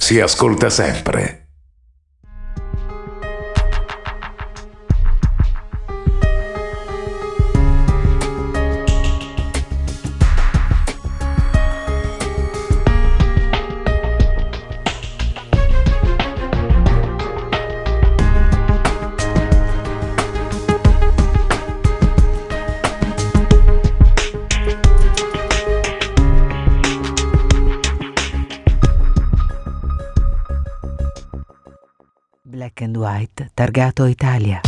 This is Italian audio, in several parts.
Si ascolta sempre. Black and White, targato Italia.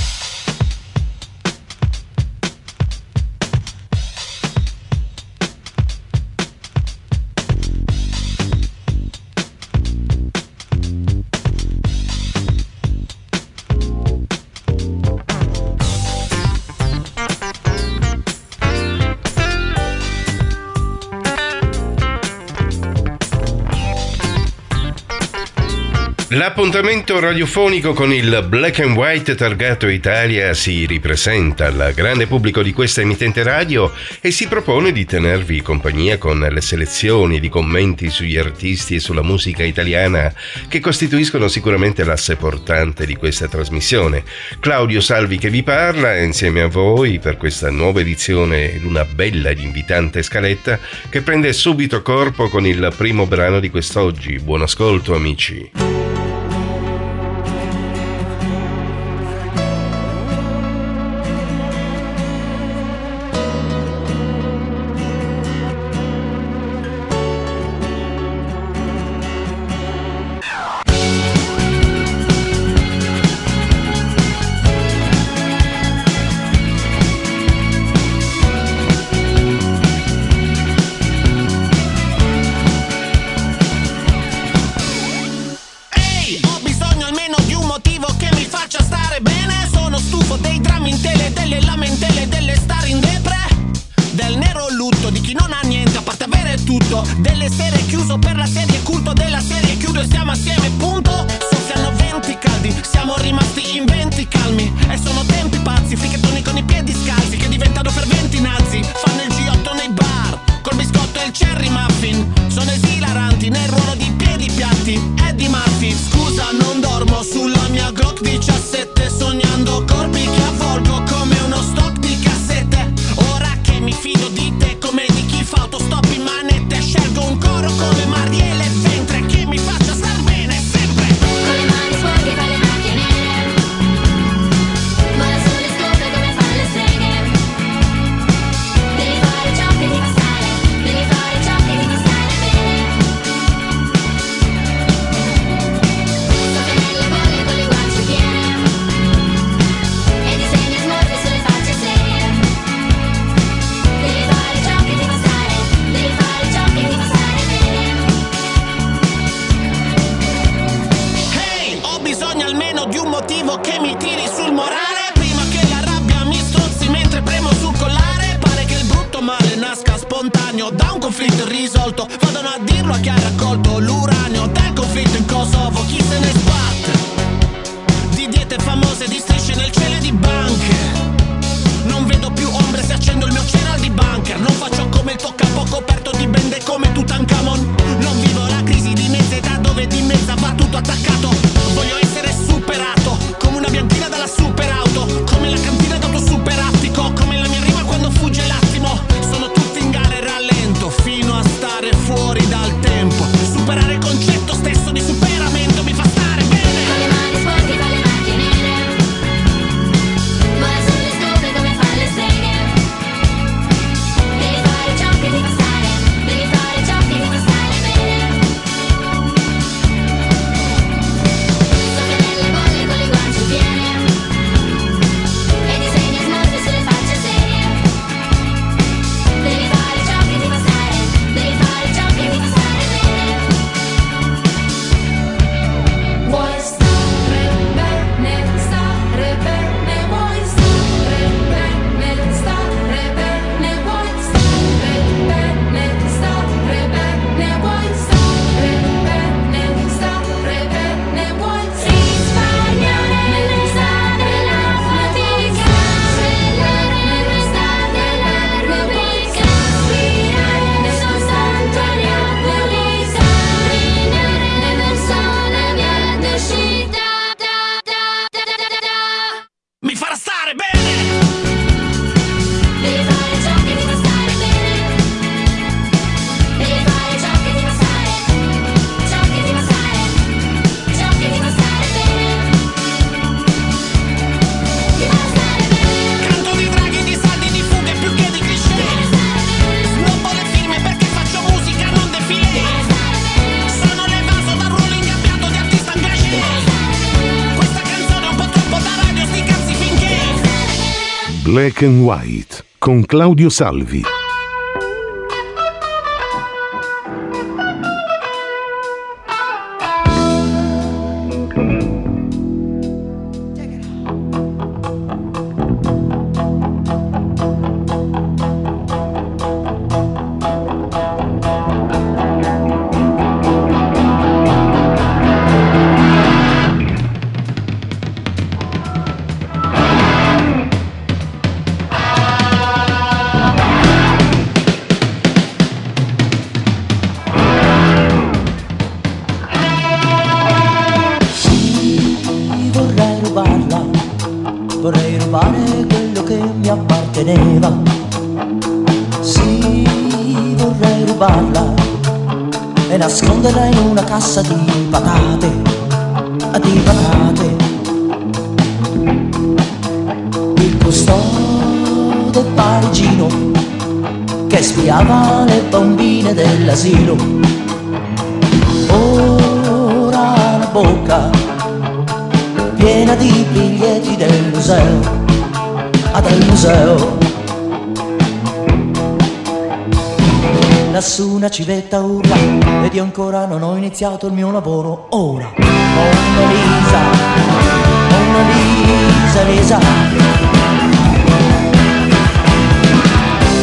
L'appuntamento radiofonico con il Black and White targato Italia si ripresenta al grande pubblico di questa emittente radio e si propone di tenervi compagnia con le selezioni di commenti sugli artisti e sulla musica italiana che costituiscono sicuramente l'asse portante di questa trasmissione. Claudio Salvi che vi parla e insieme a voi per questa nuova edizione una bella ed invitante scaletta che prende subito corpo con il primo brano di quest'oggi. Buon ascolto, amici. Black and White con Claudio Salvi. Civetta urla ed io ancora non ho iniziato il mio lavoro. Ora ho una Lisa, Lisa,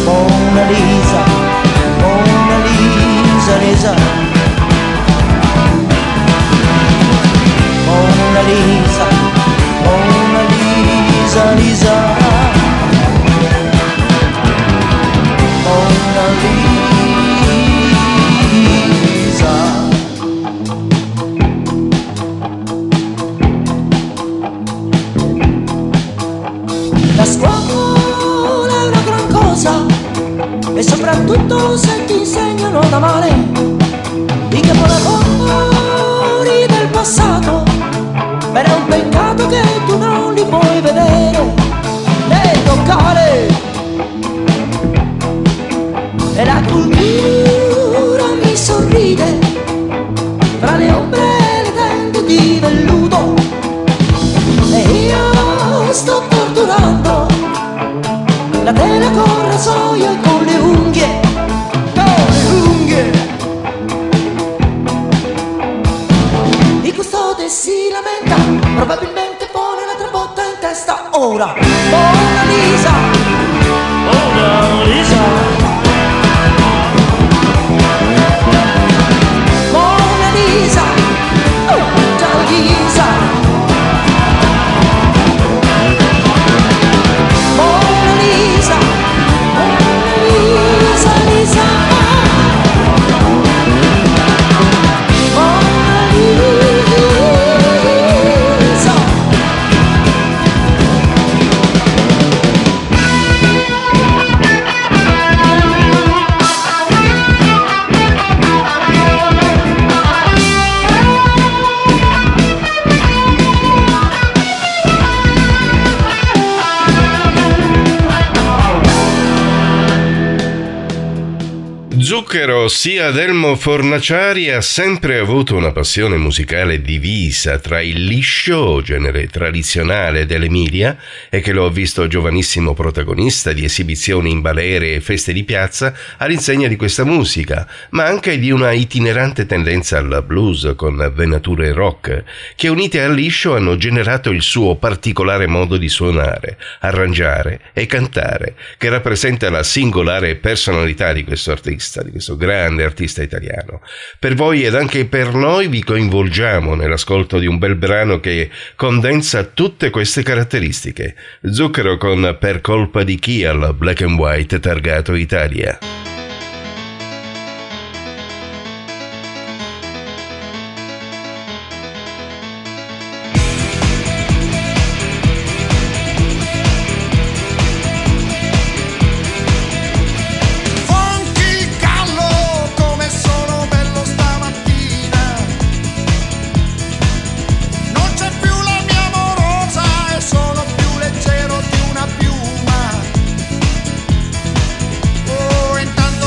ho una Lisa, ho una Lisa, Lisa, ho una Lisa, ho una Lisa, Lisa, ho una Lisa. E soprattutto se ti insegnano da male i capolavori del passato, ma era un peccato che tu non li puoi vedere né toccare. E la cultura mi sorride fra le ombre, le tende di velluto, e io sto torturando la tela con rasoio e con le unghie, con le unghie. Il custode si lamenta, probabilmente pone un'altra botta in testa. Ora, Mona Lisa, Mona Lisa, Mona Lisa, Mona Lisa. Zucchero, sia Delmo Fornaciari, ha sempre avuto una passione musicale divisa tra il liscio, genere tradizionale dell'Emilia, e che lo ha visto giovanissimo protagonista di esibizioni in balere e feste di piazza all'insegna di questa musica, ma anche di una itinerante tendenza alla blues con venature rock, che unite al liscio hanno generato il suo particolare modo di suonare, arrangiare e cantare, che rappresenta la singolare personalità di questo artista, di questo grande artista italiano. Per voi ed anche per noi vi coinvolgiamo nell'ascolto di un bel brano che condensa tutte queste caratteristiche. Zucchero con Per colpa di chi al Black and White targato Italia. Tanto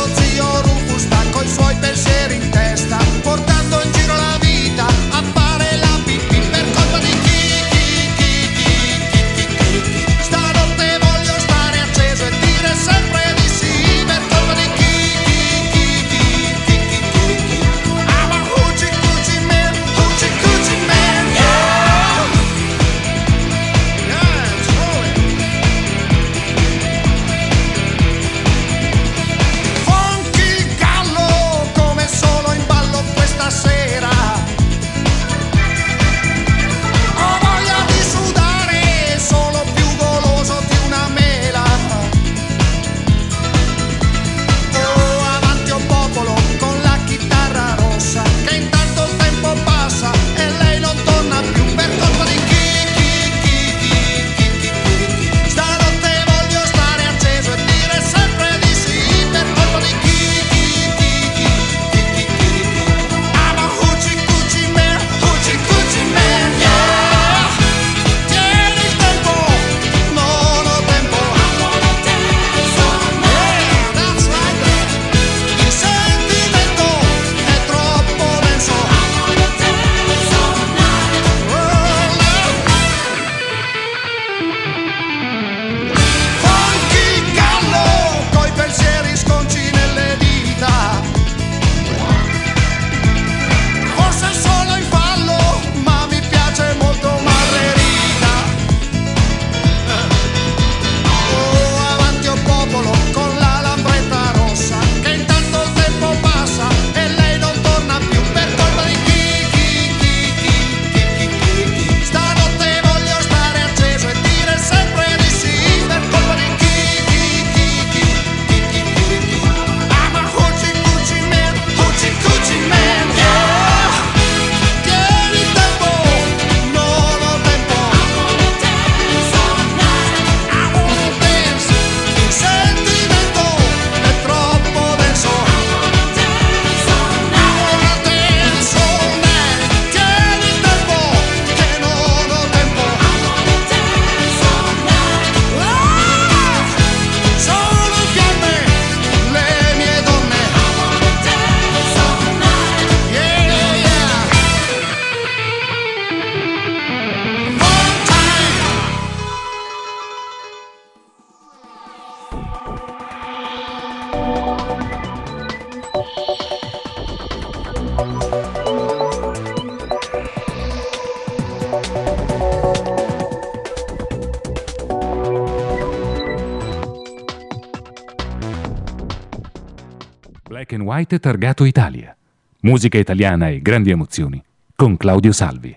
Black and White targato Italia. Musica italiana e grandi emozioni con Claudio Salvi.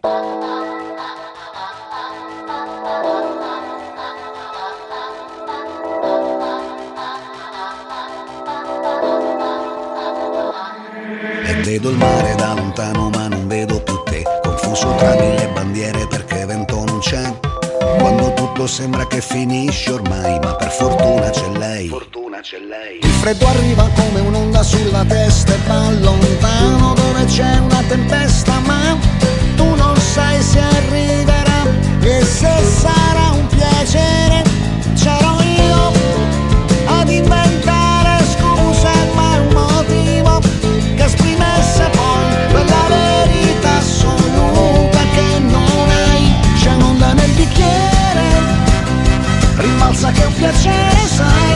E vedo il mare da lontano ma non vedo più te, confuso tra mille bandiere perché vento non c'è. Quando tutto sembra che finisce ormai, ma per fortuna c'è lei. Il freddo arriva come un'onda sulla testa e va lontano dove c'è una tempesta, ma tu non sai se arriverà e se sarà un piacere. C'ero io ad inventare scuse ma un motivo che esprimesse poi quella verità assoluta che non hai. C'è un'onda nel bicchiere, rimbalza che è un piacere, sai.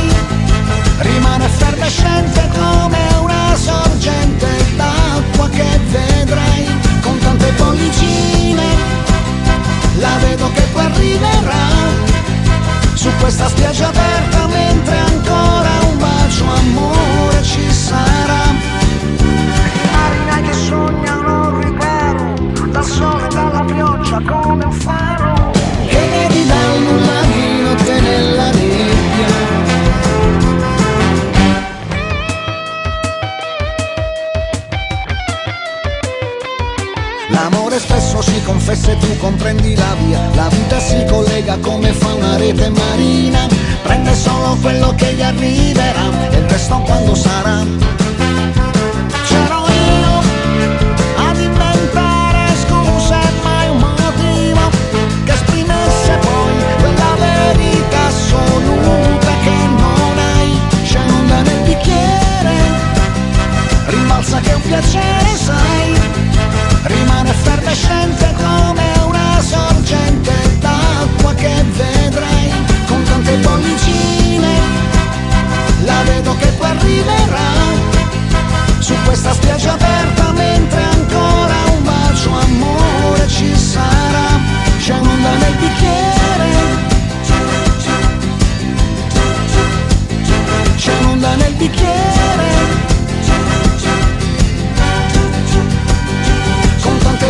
Rimane effervescente come una sorgente d'acqua che vedrai con tante bollicine. La vedo che poi arriverà su questa spiaggia aperta, mentre ancora un bacio amore ci sarà. I marinai che sognano un riparo dal sole e dalla pioggia come un faro che vedi da un lamino che nella nebbia. L'amore spesso si confessa e tu comprendi la via. La vita si collega come fa una rete marina, prende solo quello che gli arriverà e presto quando sarà. C'ero io ad inventare scuse mai un motivo che esprimesse poi quella verità assoluta che non hai. C'è un'onda nel bicchiere, rimbalza che è un piacere, sai. Rimane effervescente come una sorgente d'acqua che vedrai con tante bollicine. La vedo che poi arriverà su questa spiaggia aperta, mentre ancora un bacio amore ci sarà. C'è un'onda nel bicchiere, c'è un'onda nel bicchiere.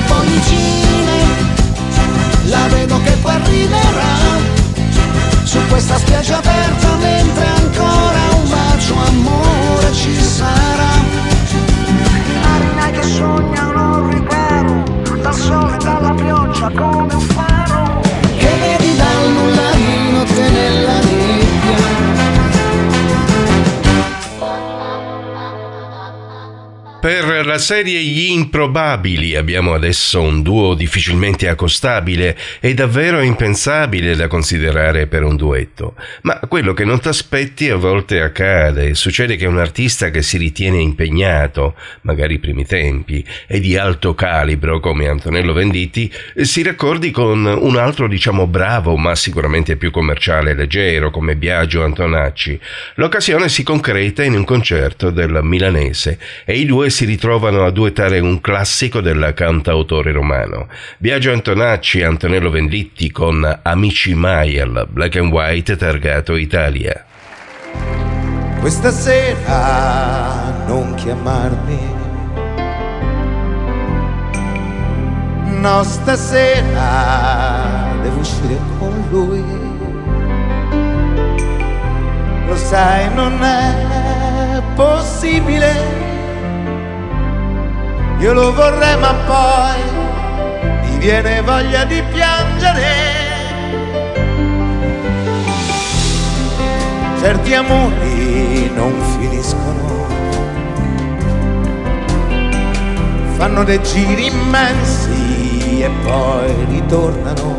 Bollicine, la vedo che poi arriverà su questa spiaggia aperta, mentre ancora un bacio amore ci sarà. I marinai che sognano un riparo dal sole e dalla pioggia come un faro che vedi dal nulla di notte nella nebbia. Per la serie Gli Improbabili abbiamo adesso un duo difficilmente accostabile e davvero impensabile da considerare per un duetto. Ma quello che non t'aspetti a volte accade. Succede che un artista che si ritiene impegnato, magari i primi tempi, e di alto calibro come Antonello Venditti, si raccordi con un altro, diciamo bravo, ma sicuramente più commerciale e leggero, come Biagio Antonacci. L'occasione si concreta in un concerto del milanese e i due si ritrovano a duettare un classico del cantautore romano. Biagio Antonacci e Antonello Venditti con Amici mai al Black and White targato Italia. Questa sera non chiamarmi, no, stasera devo uscire con lui, lo sai non è possibile. Io lo vorrei ma poi mi viene voglia di piangere. Certi amori non finiscono, fanno dei giri immensi e poi ritornano.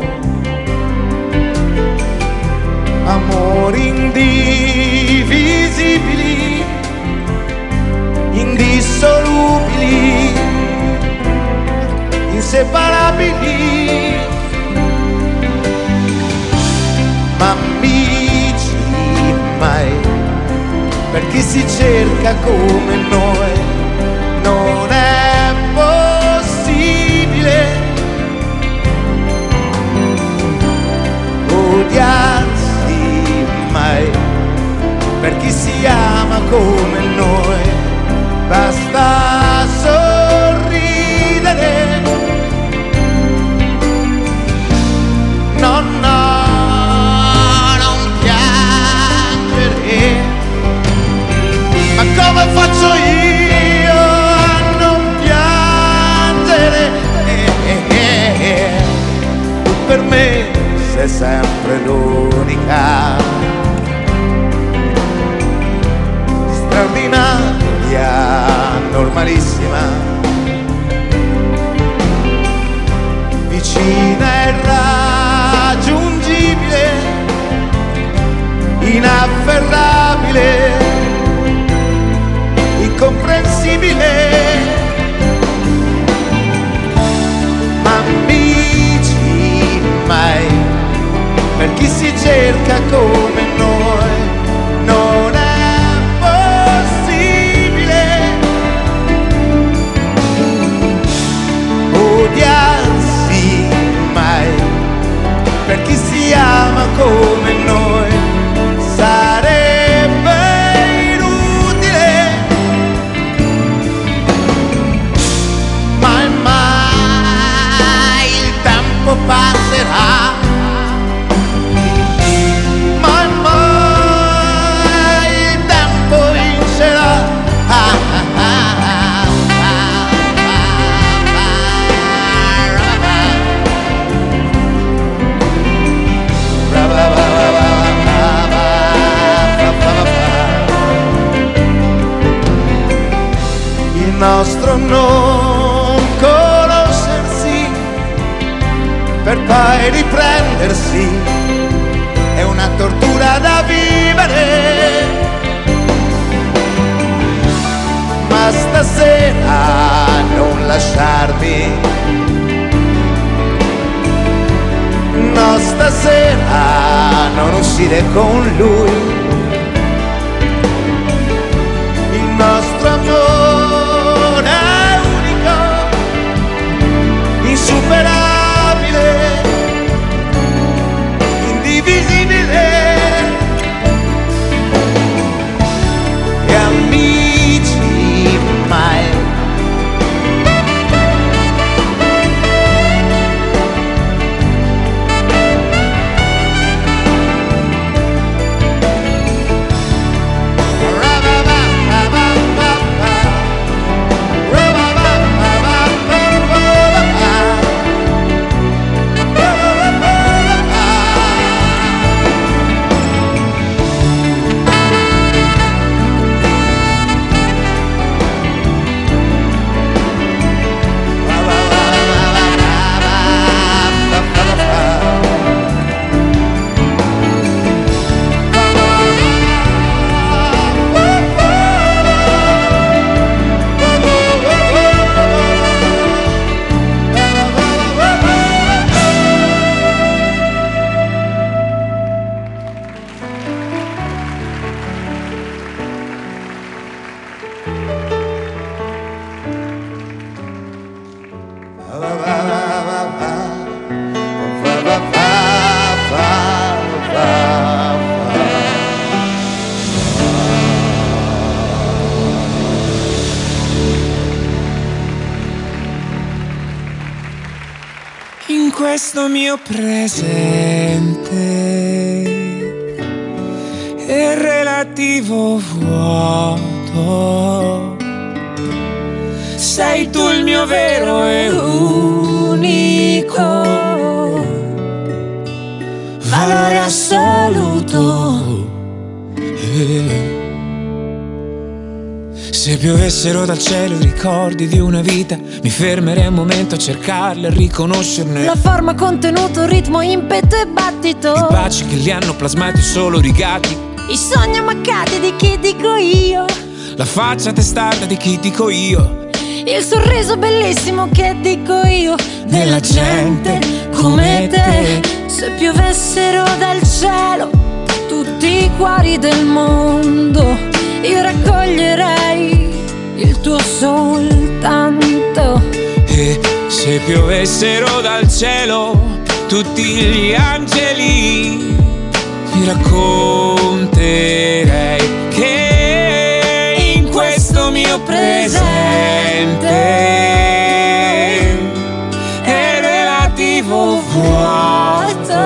Amori indivisibili, indissolubili, inseparabili, ma amici mai, per chi si cerca come noi non è possibile. come noi, basta sorridere. No, no, non piangere. Ma come faccio io a non piangere? Tu per me sei sempre l'unica straordinaria, normalissima, vicina e raggiungibile, inafferrabile, incomprensibile, ma amici mai, per chi si cerca come noi. Per chi si ama come noi sarebbe inutile, mai il tempo passerà, mai il tempo vincerà. Ah, ah, ah. Il nostro non conoscersi per poi riprendersi è una tortura da vivere, ma stasera non lasciarmi, no, stasera non uscire con lui. Il nostro amore insuperabile, indivisibile, e amici mai. Questo mio presente e relativo vuoto, sei tu il mio vero e unico valore assoluto. Se piovessero dal cielo i ricordi di una vita, mi fermerei un momento a cercarli, a riconoscerne la forma, contenuto, ritmo, impeto e battito, i baci che li hanno plasmati solo rigati, i sogni ammaccati di chi dico io, la faccia testata di chi dico io, il sorriso bellissimo che dico io, della gente come te. Se piovessero dal cielo tutti i cuori del mondo, io raccoglierei il tuo soltanto. E se piovessero dal cielo tutti gli angeli, ti racconterei che presente è relativo vuoto.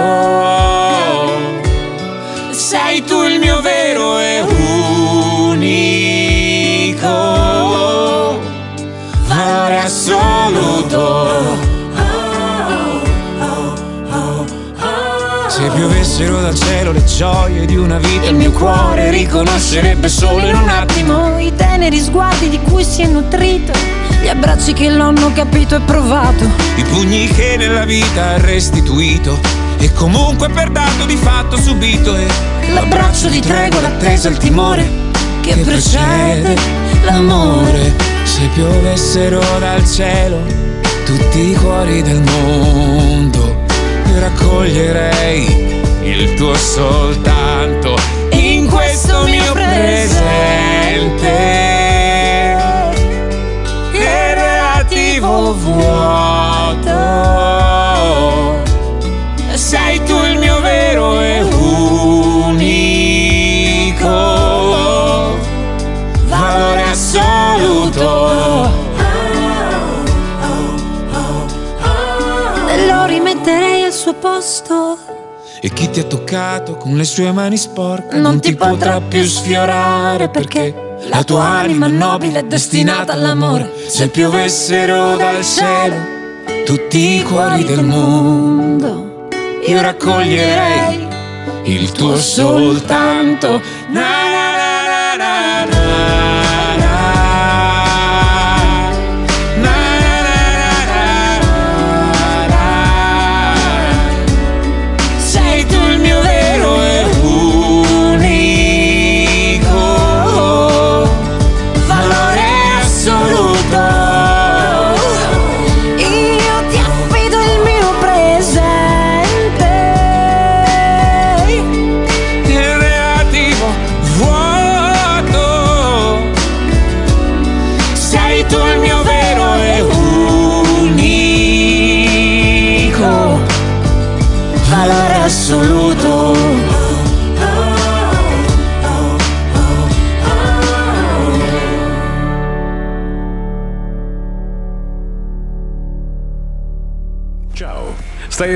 Sei tu il mio vero e unico valore assoluto. Se piovessero dal cielo le gioie di una vita, il mio cuore riconoscerebbe solo in un attimo i teneri sguardi di cui si è nutrito, gli abbracci che l'hanno capito e provato, i pugni che nella vita ha restituito e comunque per dato di fatto subito, e l'abbraccio di tregua, l'attesa, il timore che precede l'amore. Se piovessero dal cielo tutti i cuori del mondo, raccoglierei il tuo soltanto in questo mio presente e relativo vuoto. Sei tu il mio vero e unico valore assoluto. Suo posto. E chi ti ha toccato con le sue mani sporche non ti potrà più sfiorare, perché la tua anima nobile è destinata all'amore. Se piovessero dal cielo tutti i cuori del mondo, io raccoglierei il tuo soltanto. Na na na na na na. Stai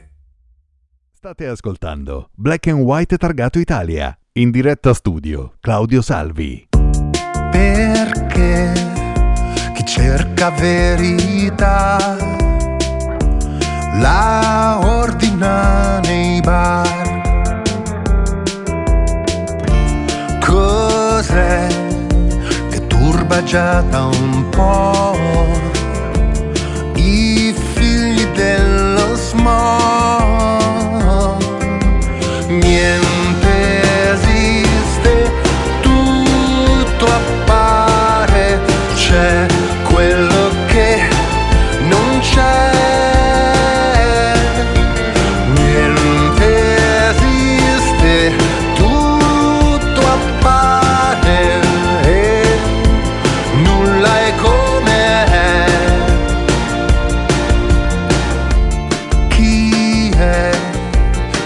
State ascoltando Black and White targato Italia, in diretta studio Claudio Salvi. Perché chi cerca verità la ordina nei bar. Cos'è che turba già da un po' i figli dello smog? Niente esiste, tutto appare, c'è quello che non c'è. Niente esiste, tutto appare e nulla è come è. Chi è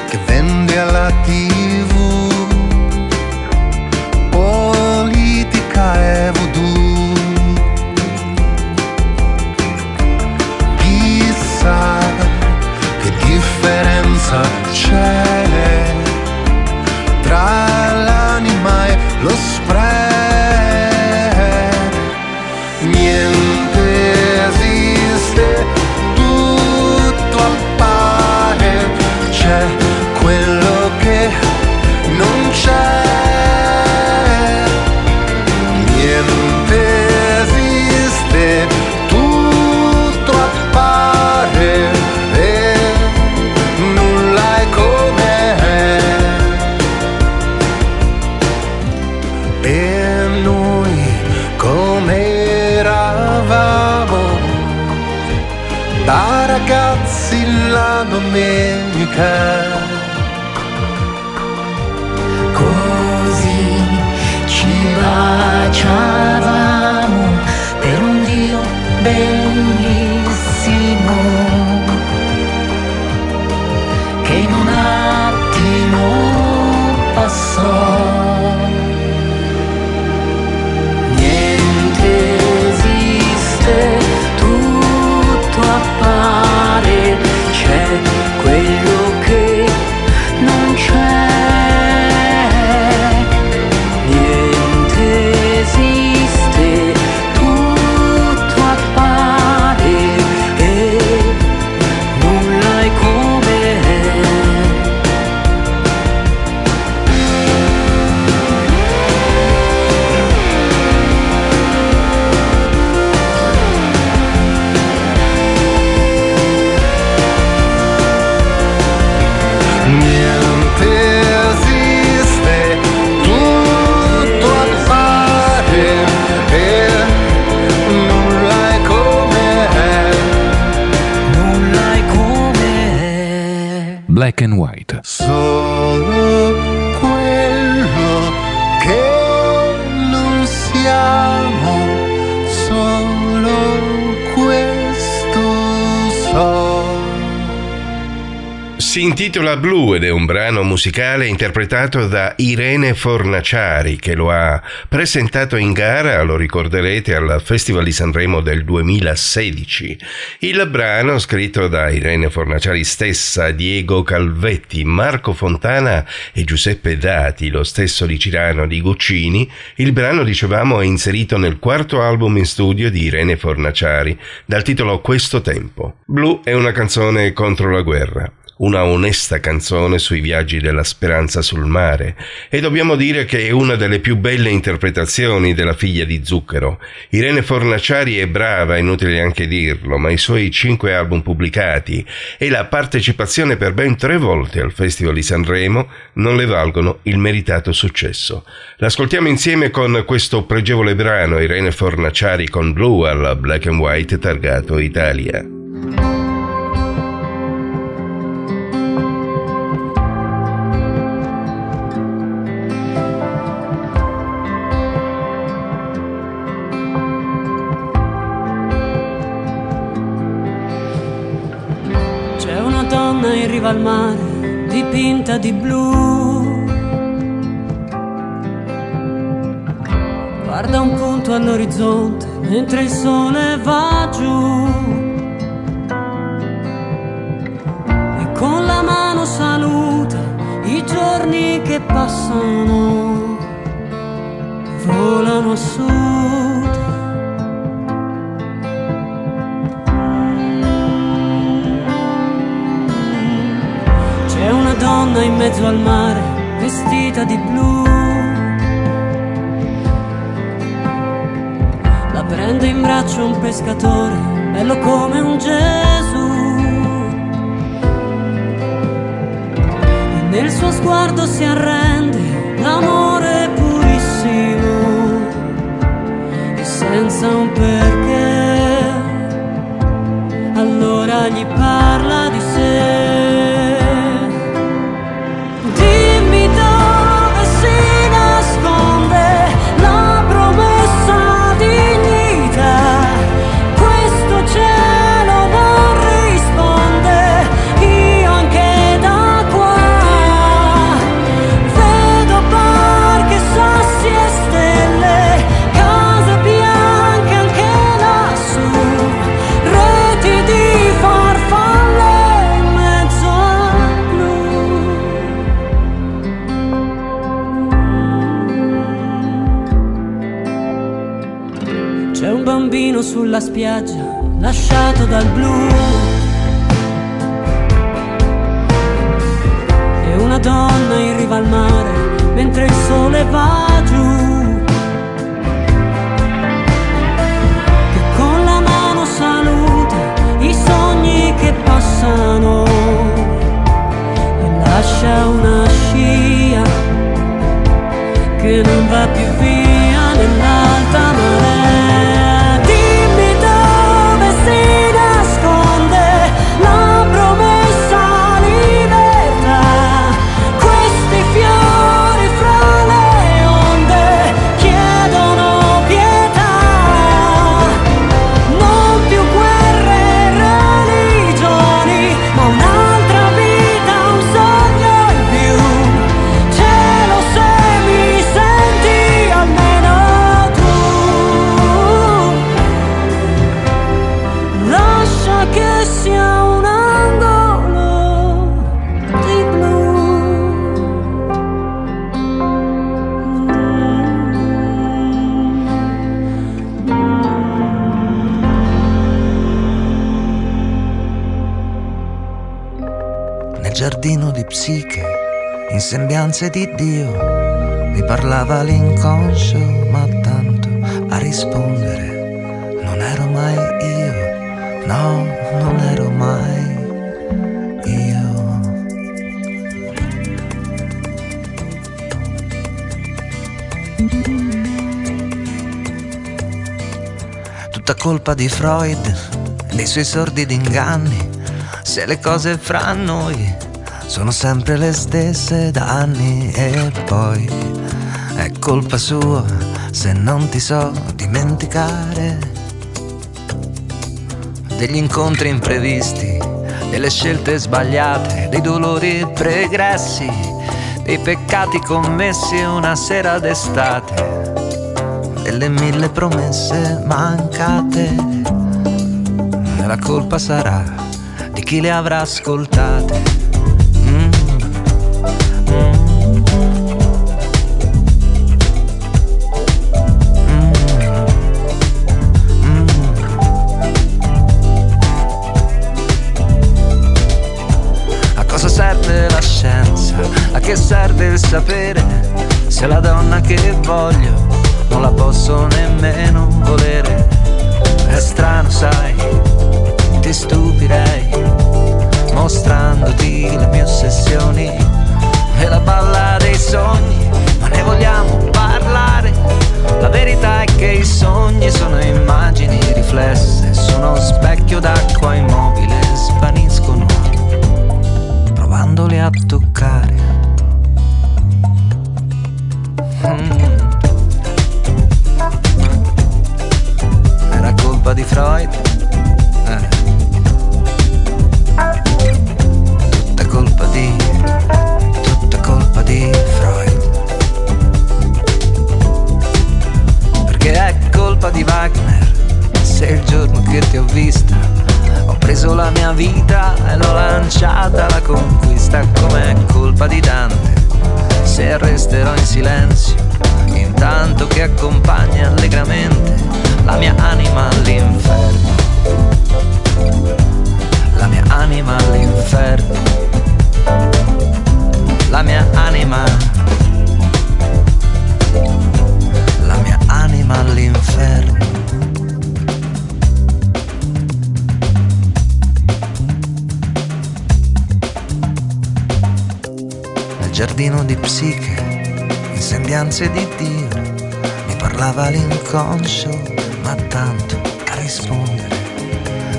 che vende alla TV, politica e voodoo? Chissà che differenza c'è tra l'anima e lo spread. Niente esiste, tutto appare, c'è quello che non c'è. Niente esiste, tutto appare e nulla è come baciavamo per un Dio bellissimo che in un attimo passò. Black and White. Solo quello che non siamo, solo questo so. Si intitola Blu ed è un brano musicale interpretato da Irene Fornaciari, che lo ha presentato in gara, lo ricorderete, al Festival di Sanremo del 2016. Il brano, scritto da Irene Fornaciari stessa, Diego Calvetti, Marco Fontana e Giuseppe Dati, lo stesso di Cirano di Guccini, il brano, dicevamo, è inserito nel quarto album in studio di Irene Fornaciari, dal titolo Questo Tempo. Blu è una canzone contro la guerra, una onesta canzone sui viaggi della speranza sul mare, e dobbiamo dire che è una delle più belle interpretazioni della figlia di Zucchero. Irene Fornaciari è brava, inutile anche dirlo, ma i suoi 5 album pubblicati e la partecipazione per ben 3 volte al Festival di Sanremo non le valgono il meritato successo. L'ascoltiamo insieme con questo pregevole brano, Irene Fornaciari con Blu al Black and White targato Italia. Al mare dipinta di blu, guarda un punto all'orizzonte mentre il sole va giù, e con la mano saluta i giorni che passano, volano a sud. Donna in mezzo al mare, vestita di blu, la prende in braccio un pescatore, bello come un Gesù, e nel suo sguardo si arrende l'amore purissimo e senza un perché. Allora gli parla di sé. Sulla spiaggia, lasciato dal blu, e una donna in riva al mare mentre il sole va giù, che con la mano saluta i sogni che passano e lascia una scia che non va più via nell'alta marea. Yeah. psiche in sembianze di Dio. Mi parlava l'inconscio, ma tanto a rispondere non ero mai io. No, non ero mai io. Tutta colpa di Freud, dei suoi sordidi inganni. Se le cose fra noi sono sempre le stesse da anni, e poi è colpa sua se non ti so dimenticare degli incontri imprevisti, delle scelte sbagliate, dei dolori pregressi, dei peccati commessi una sera d'estate, delle mille promesse mancate. La colpa sarà di chi le avrà ascoltate. A cosa serve la scienza? A che serve il sapere? Se la donna che voglio non la posso nemmeno volere. È strano, sai, ti stupirei mostrandoti le mie ossessioni e la balla dei sogni, ma ne vogliamo parlare? La verità è che i sogni sono immagini riflesse, sono specchio d'acqua immobile, svaniscono provandoli a toccare. Era colpa di Freud? Tutta colpa di Freud. Perché è colpa di Wagner se il giorno che ti ho vista ho preso la mia vita e l'ho lanciata alla conquista. Com'è colpa di Dante se resterò in silenzio intanto che accompagna allegramente la mia anima all'inferno, la mia anima all'inferno, la mia anima, la mia anima all'inferno. Nel giardino di psiche, in sembianze di Dio, mi parlava l'inconscio, ma tanto a rispondere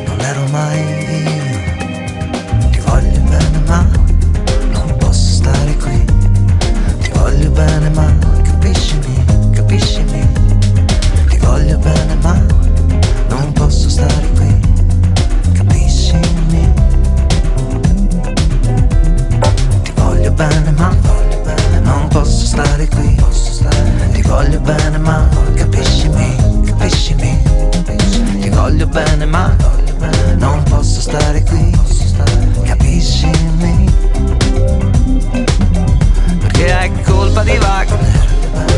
non ero mai io. Ti voglio bene, ma qui ti voglio bene, ma capiscimi, capiscimi, ti voglio bene, ma non posso stare qui, capiscimi, ti voglio bene, ma non posso stare qui, ti voglio bene, ma capiscimi, capiscimi, ti voglio bene, ma non posso stare qui, capiscimi. Perché è colpa di Wagner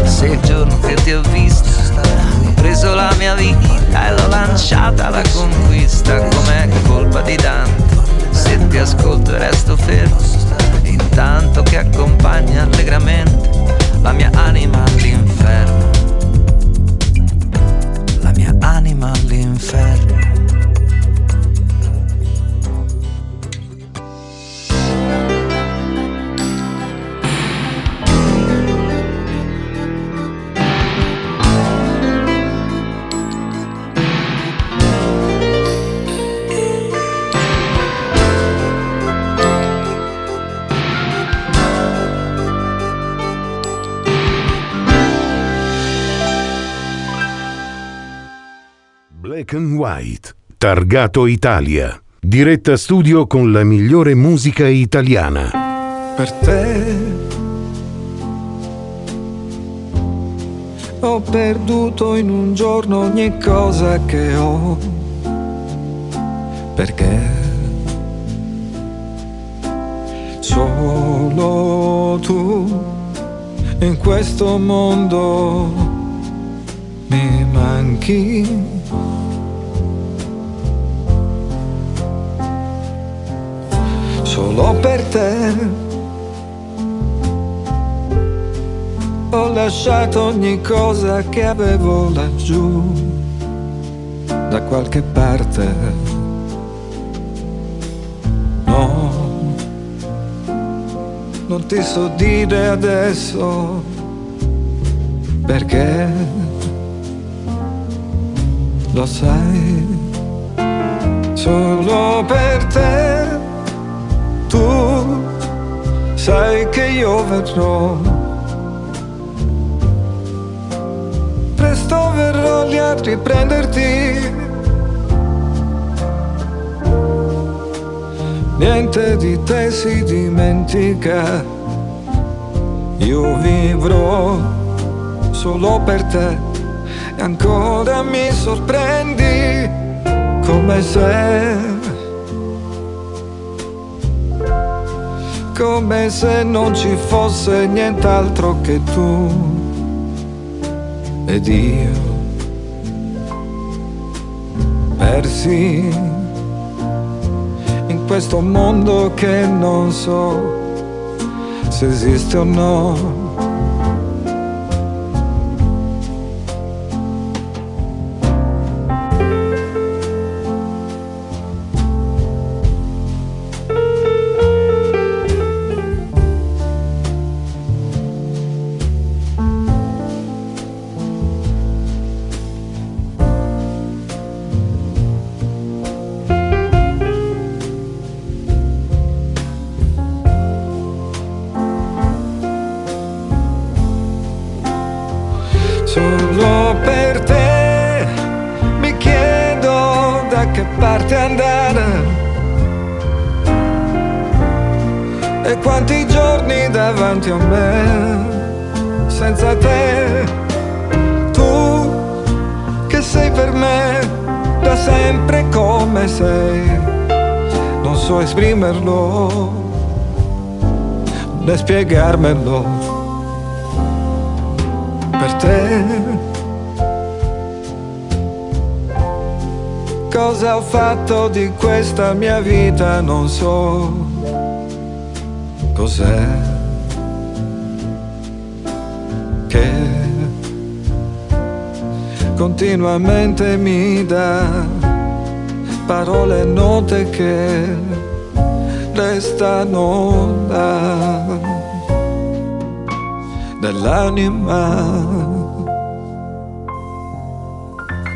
se il giorno che ti ho vista ho preso la mia vita e l'ho lanciata alla conquista. Com'è colpa di Dante se ti ascolto e resto fermo intanto che accompagna allegramente la mia anima all'inferno, la mia anima all'inferno. Black and White, targato Italia. Diretta studio con la migliore musica italiana. Per te ho perduto in un giorno ogni cosa che ho. Perché solo tu in questo mondo mi manchi. Solo per te lasciato ogni cosa che avevo laggiù da qualche parte. No, non ti so dire adesso perché, lo sai, solo per te. Tu sai che io verrò, presto verrò lì a riprenderti. Niente di te si dimentica, io vivrò solo per te. E ancora mi sorprendi come se non ci fosse nient'altro che tu ed io, persi in questo mondo che non so se esiste o no. Esprimerlo, né spiegarmelo, per te cosa ho fatto di questa mia vita non so cos'è che continuamente mi dà parole note che restano là dell'anima.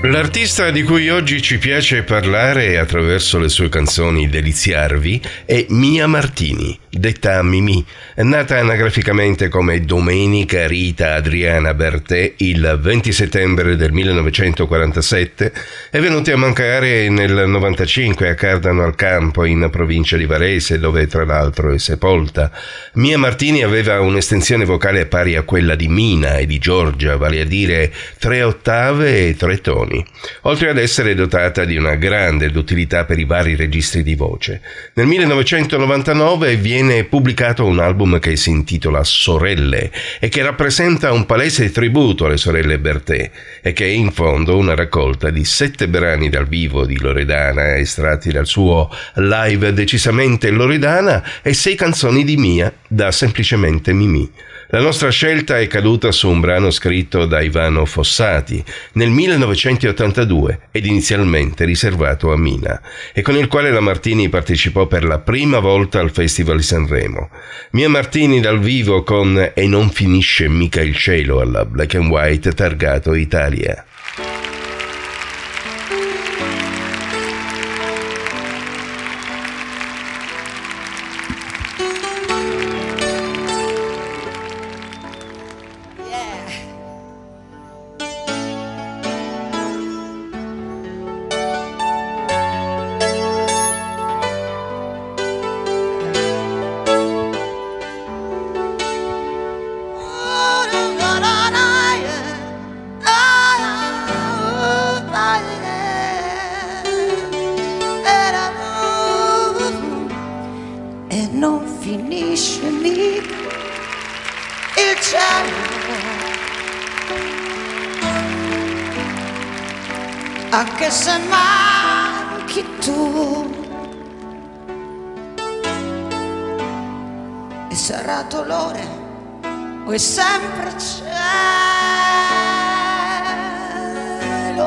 L'artista di cui oggi ci piace parlare e attraverso le sue canzoni deliziarvi è Mia Martini, detta Mimì, nata anagraficamente come Domenica Rita Adriana Bertè il 20 settembre del 1947, è venuta a mancare nel 95 a Cardano al Campo in provincia di Varese, dove tra l'altro è sepolta. Mia Martini aveva un'estensione vocale pari a quella di Mina e di Giorgia, vale a dire 3 ottave e 3 toni. Oltre ad essere dotata di una grande duttilità per i vari registri di voce. Nel 1999 viene pubblicato un album che si intitola Sorelle e che rappresenta un palese tributo alle sorelle Bertè e che è in fondo una raccolta di 7 brani dal vivo di Loredana estratti dal suo live Decisamente Loredana e 6 canzoni di Mia da Semplicemente Mimì. La nostra scelta è caduta su un brano scritto da Ivano Fossati nel 1982 ed inizialmente riservato a Mina e con il quale la Martini partecipò per la prima volta al Festival di Sanremo. Mia Martini dal vivo con E non finisce mica il cielo alla Black and White targato Italia. Sarà dolore e sempre cielo,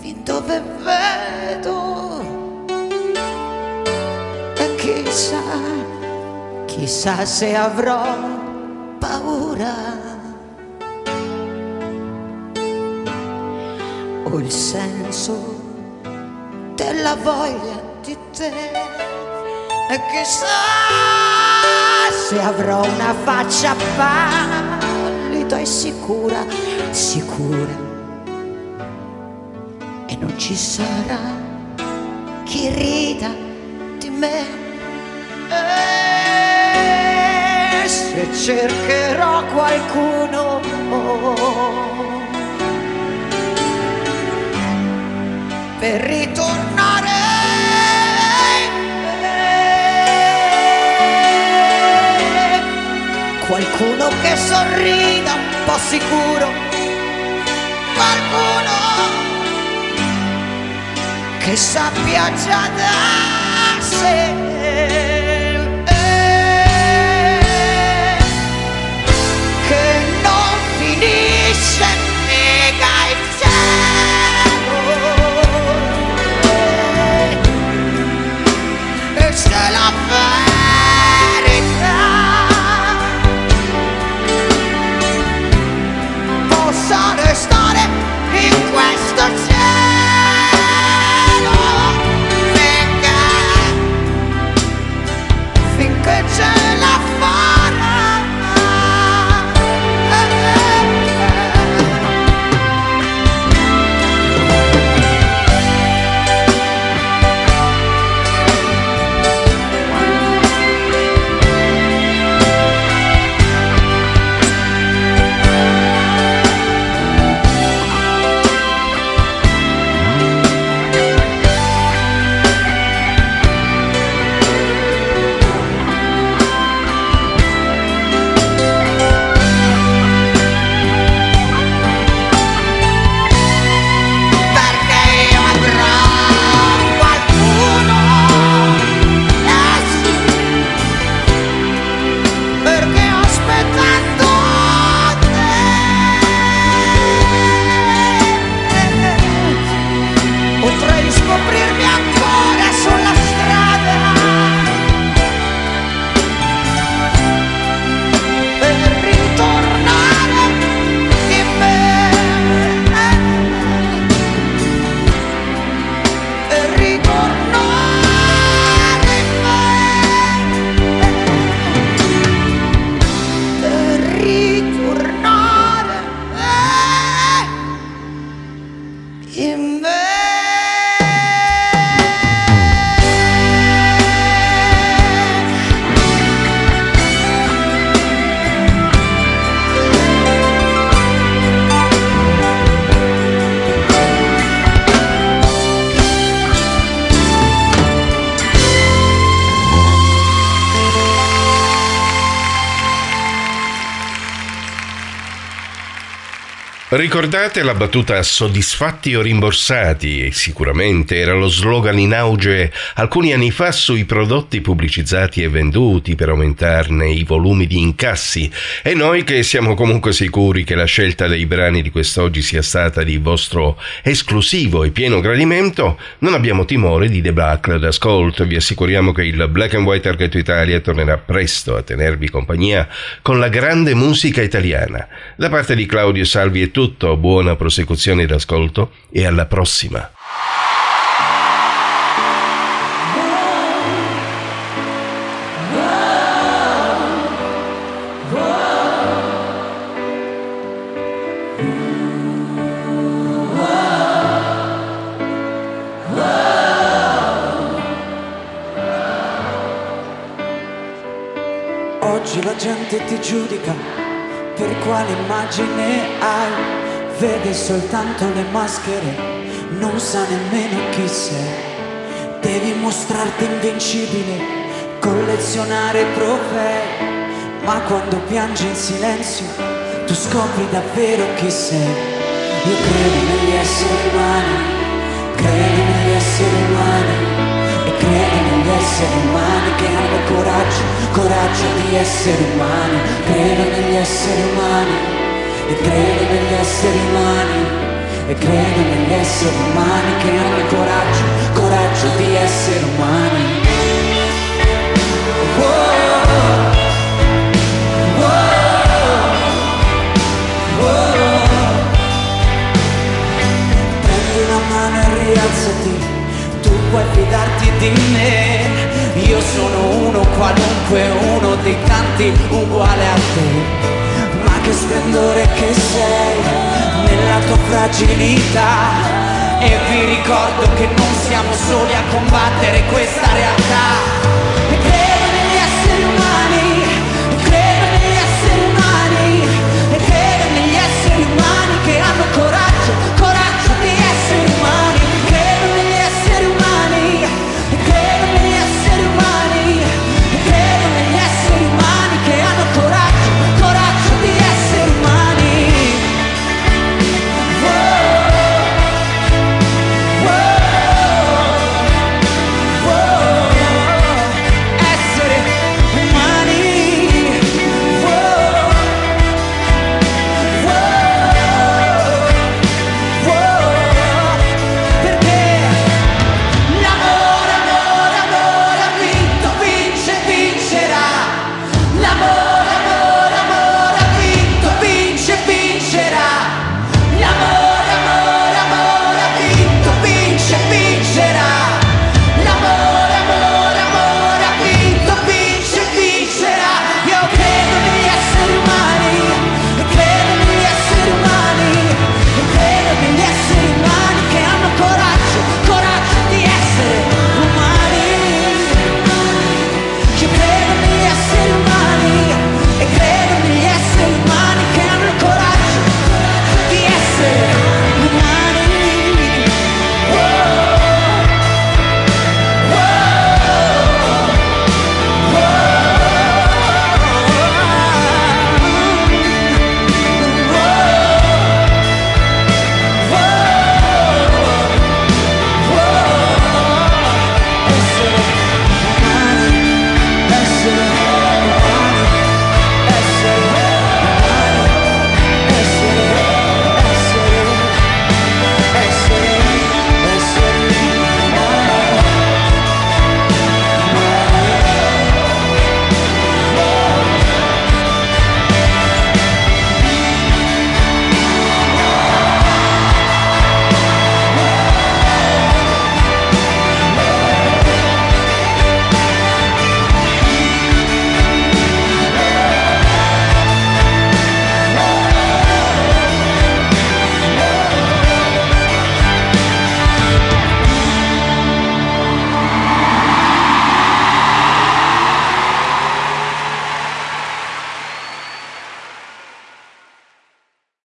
fin dove vedo, e chissà, chissà se avrò paura o il senso della voglia di te. E chissà se avrò una faccia pallida e sicura, sicura, e non ci sarà chi rida di me. E se cercherò qualcuno, per ritornare qualcuno che sorrida un po' sicuro, qualcuno che sappia già da sé, che non finisce mica il cielo, e se la fa. Ricordate la battuta soddisfatti o rimborsati? Sicuramente era lo slogan in auge alcuni anni fa sui prodotti pubblicizzati e venduti per aumentarne i volumi di incassi, e noi che siamo comunque sicuri che la scelta dei brani di quest'oggi sia stata di vostro esclusivo e pieno gradimento, non abbiamo timore di debacle d'ascolto. Vi assicuriamo che il Black and White Arghetto Italia tornerà presto a tenervi compagnia con la grande musica italiana. Da parte di Claudio Salvi è tutto. Buona prosecuzione d'ascolto e alla prossima. Oggi la gente ti giudica per quale immagine hai, vede soltanto le maschere, non sa nemmeno chi sei. Devi mostrarti invincibile, collezionare trofei, ma quando piangi in silenzio tu scopri davvero chi sei. Io credo negli esseri umani, credo negli esseri umani, e credo negli esseri umani. esseri umani che hanno coraggio, coraggio di esseri umani. Credo negli esseri umani, e credo negli esseri umani, e credo negli esseri umani che hanno coraggio, coraggio di esseri umani. Whoa. Tu puoi fidarti di me, io sono uno qualunque, uno dei tanti uguale a te. Ma che splendore che sei nella tua fragilità, e vi ricordo che non siamo soli a combattere questa realtà.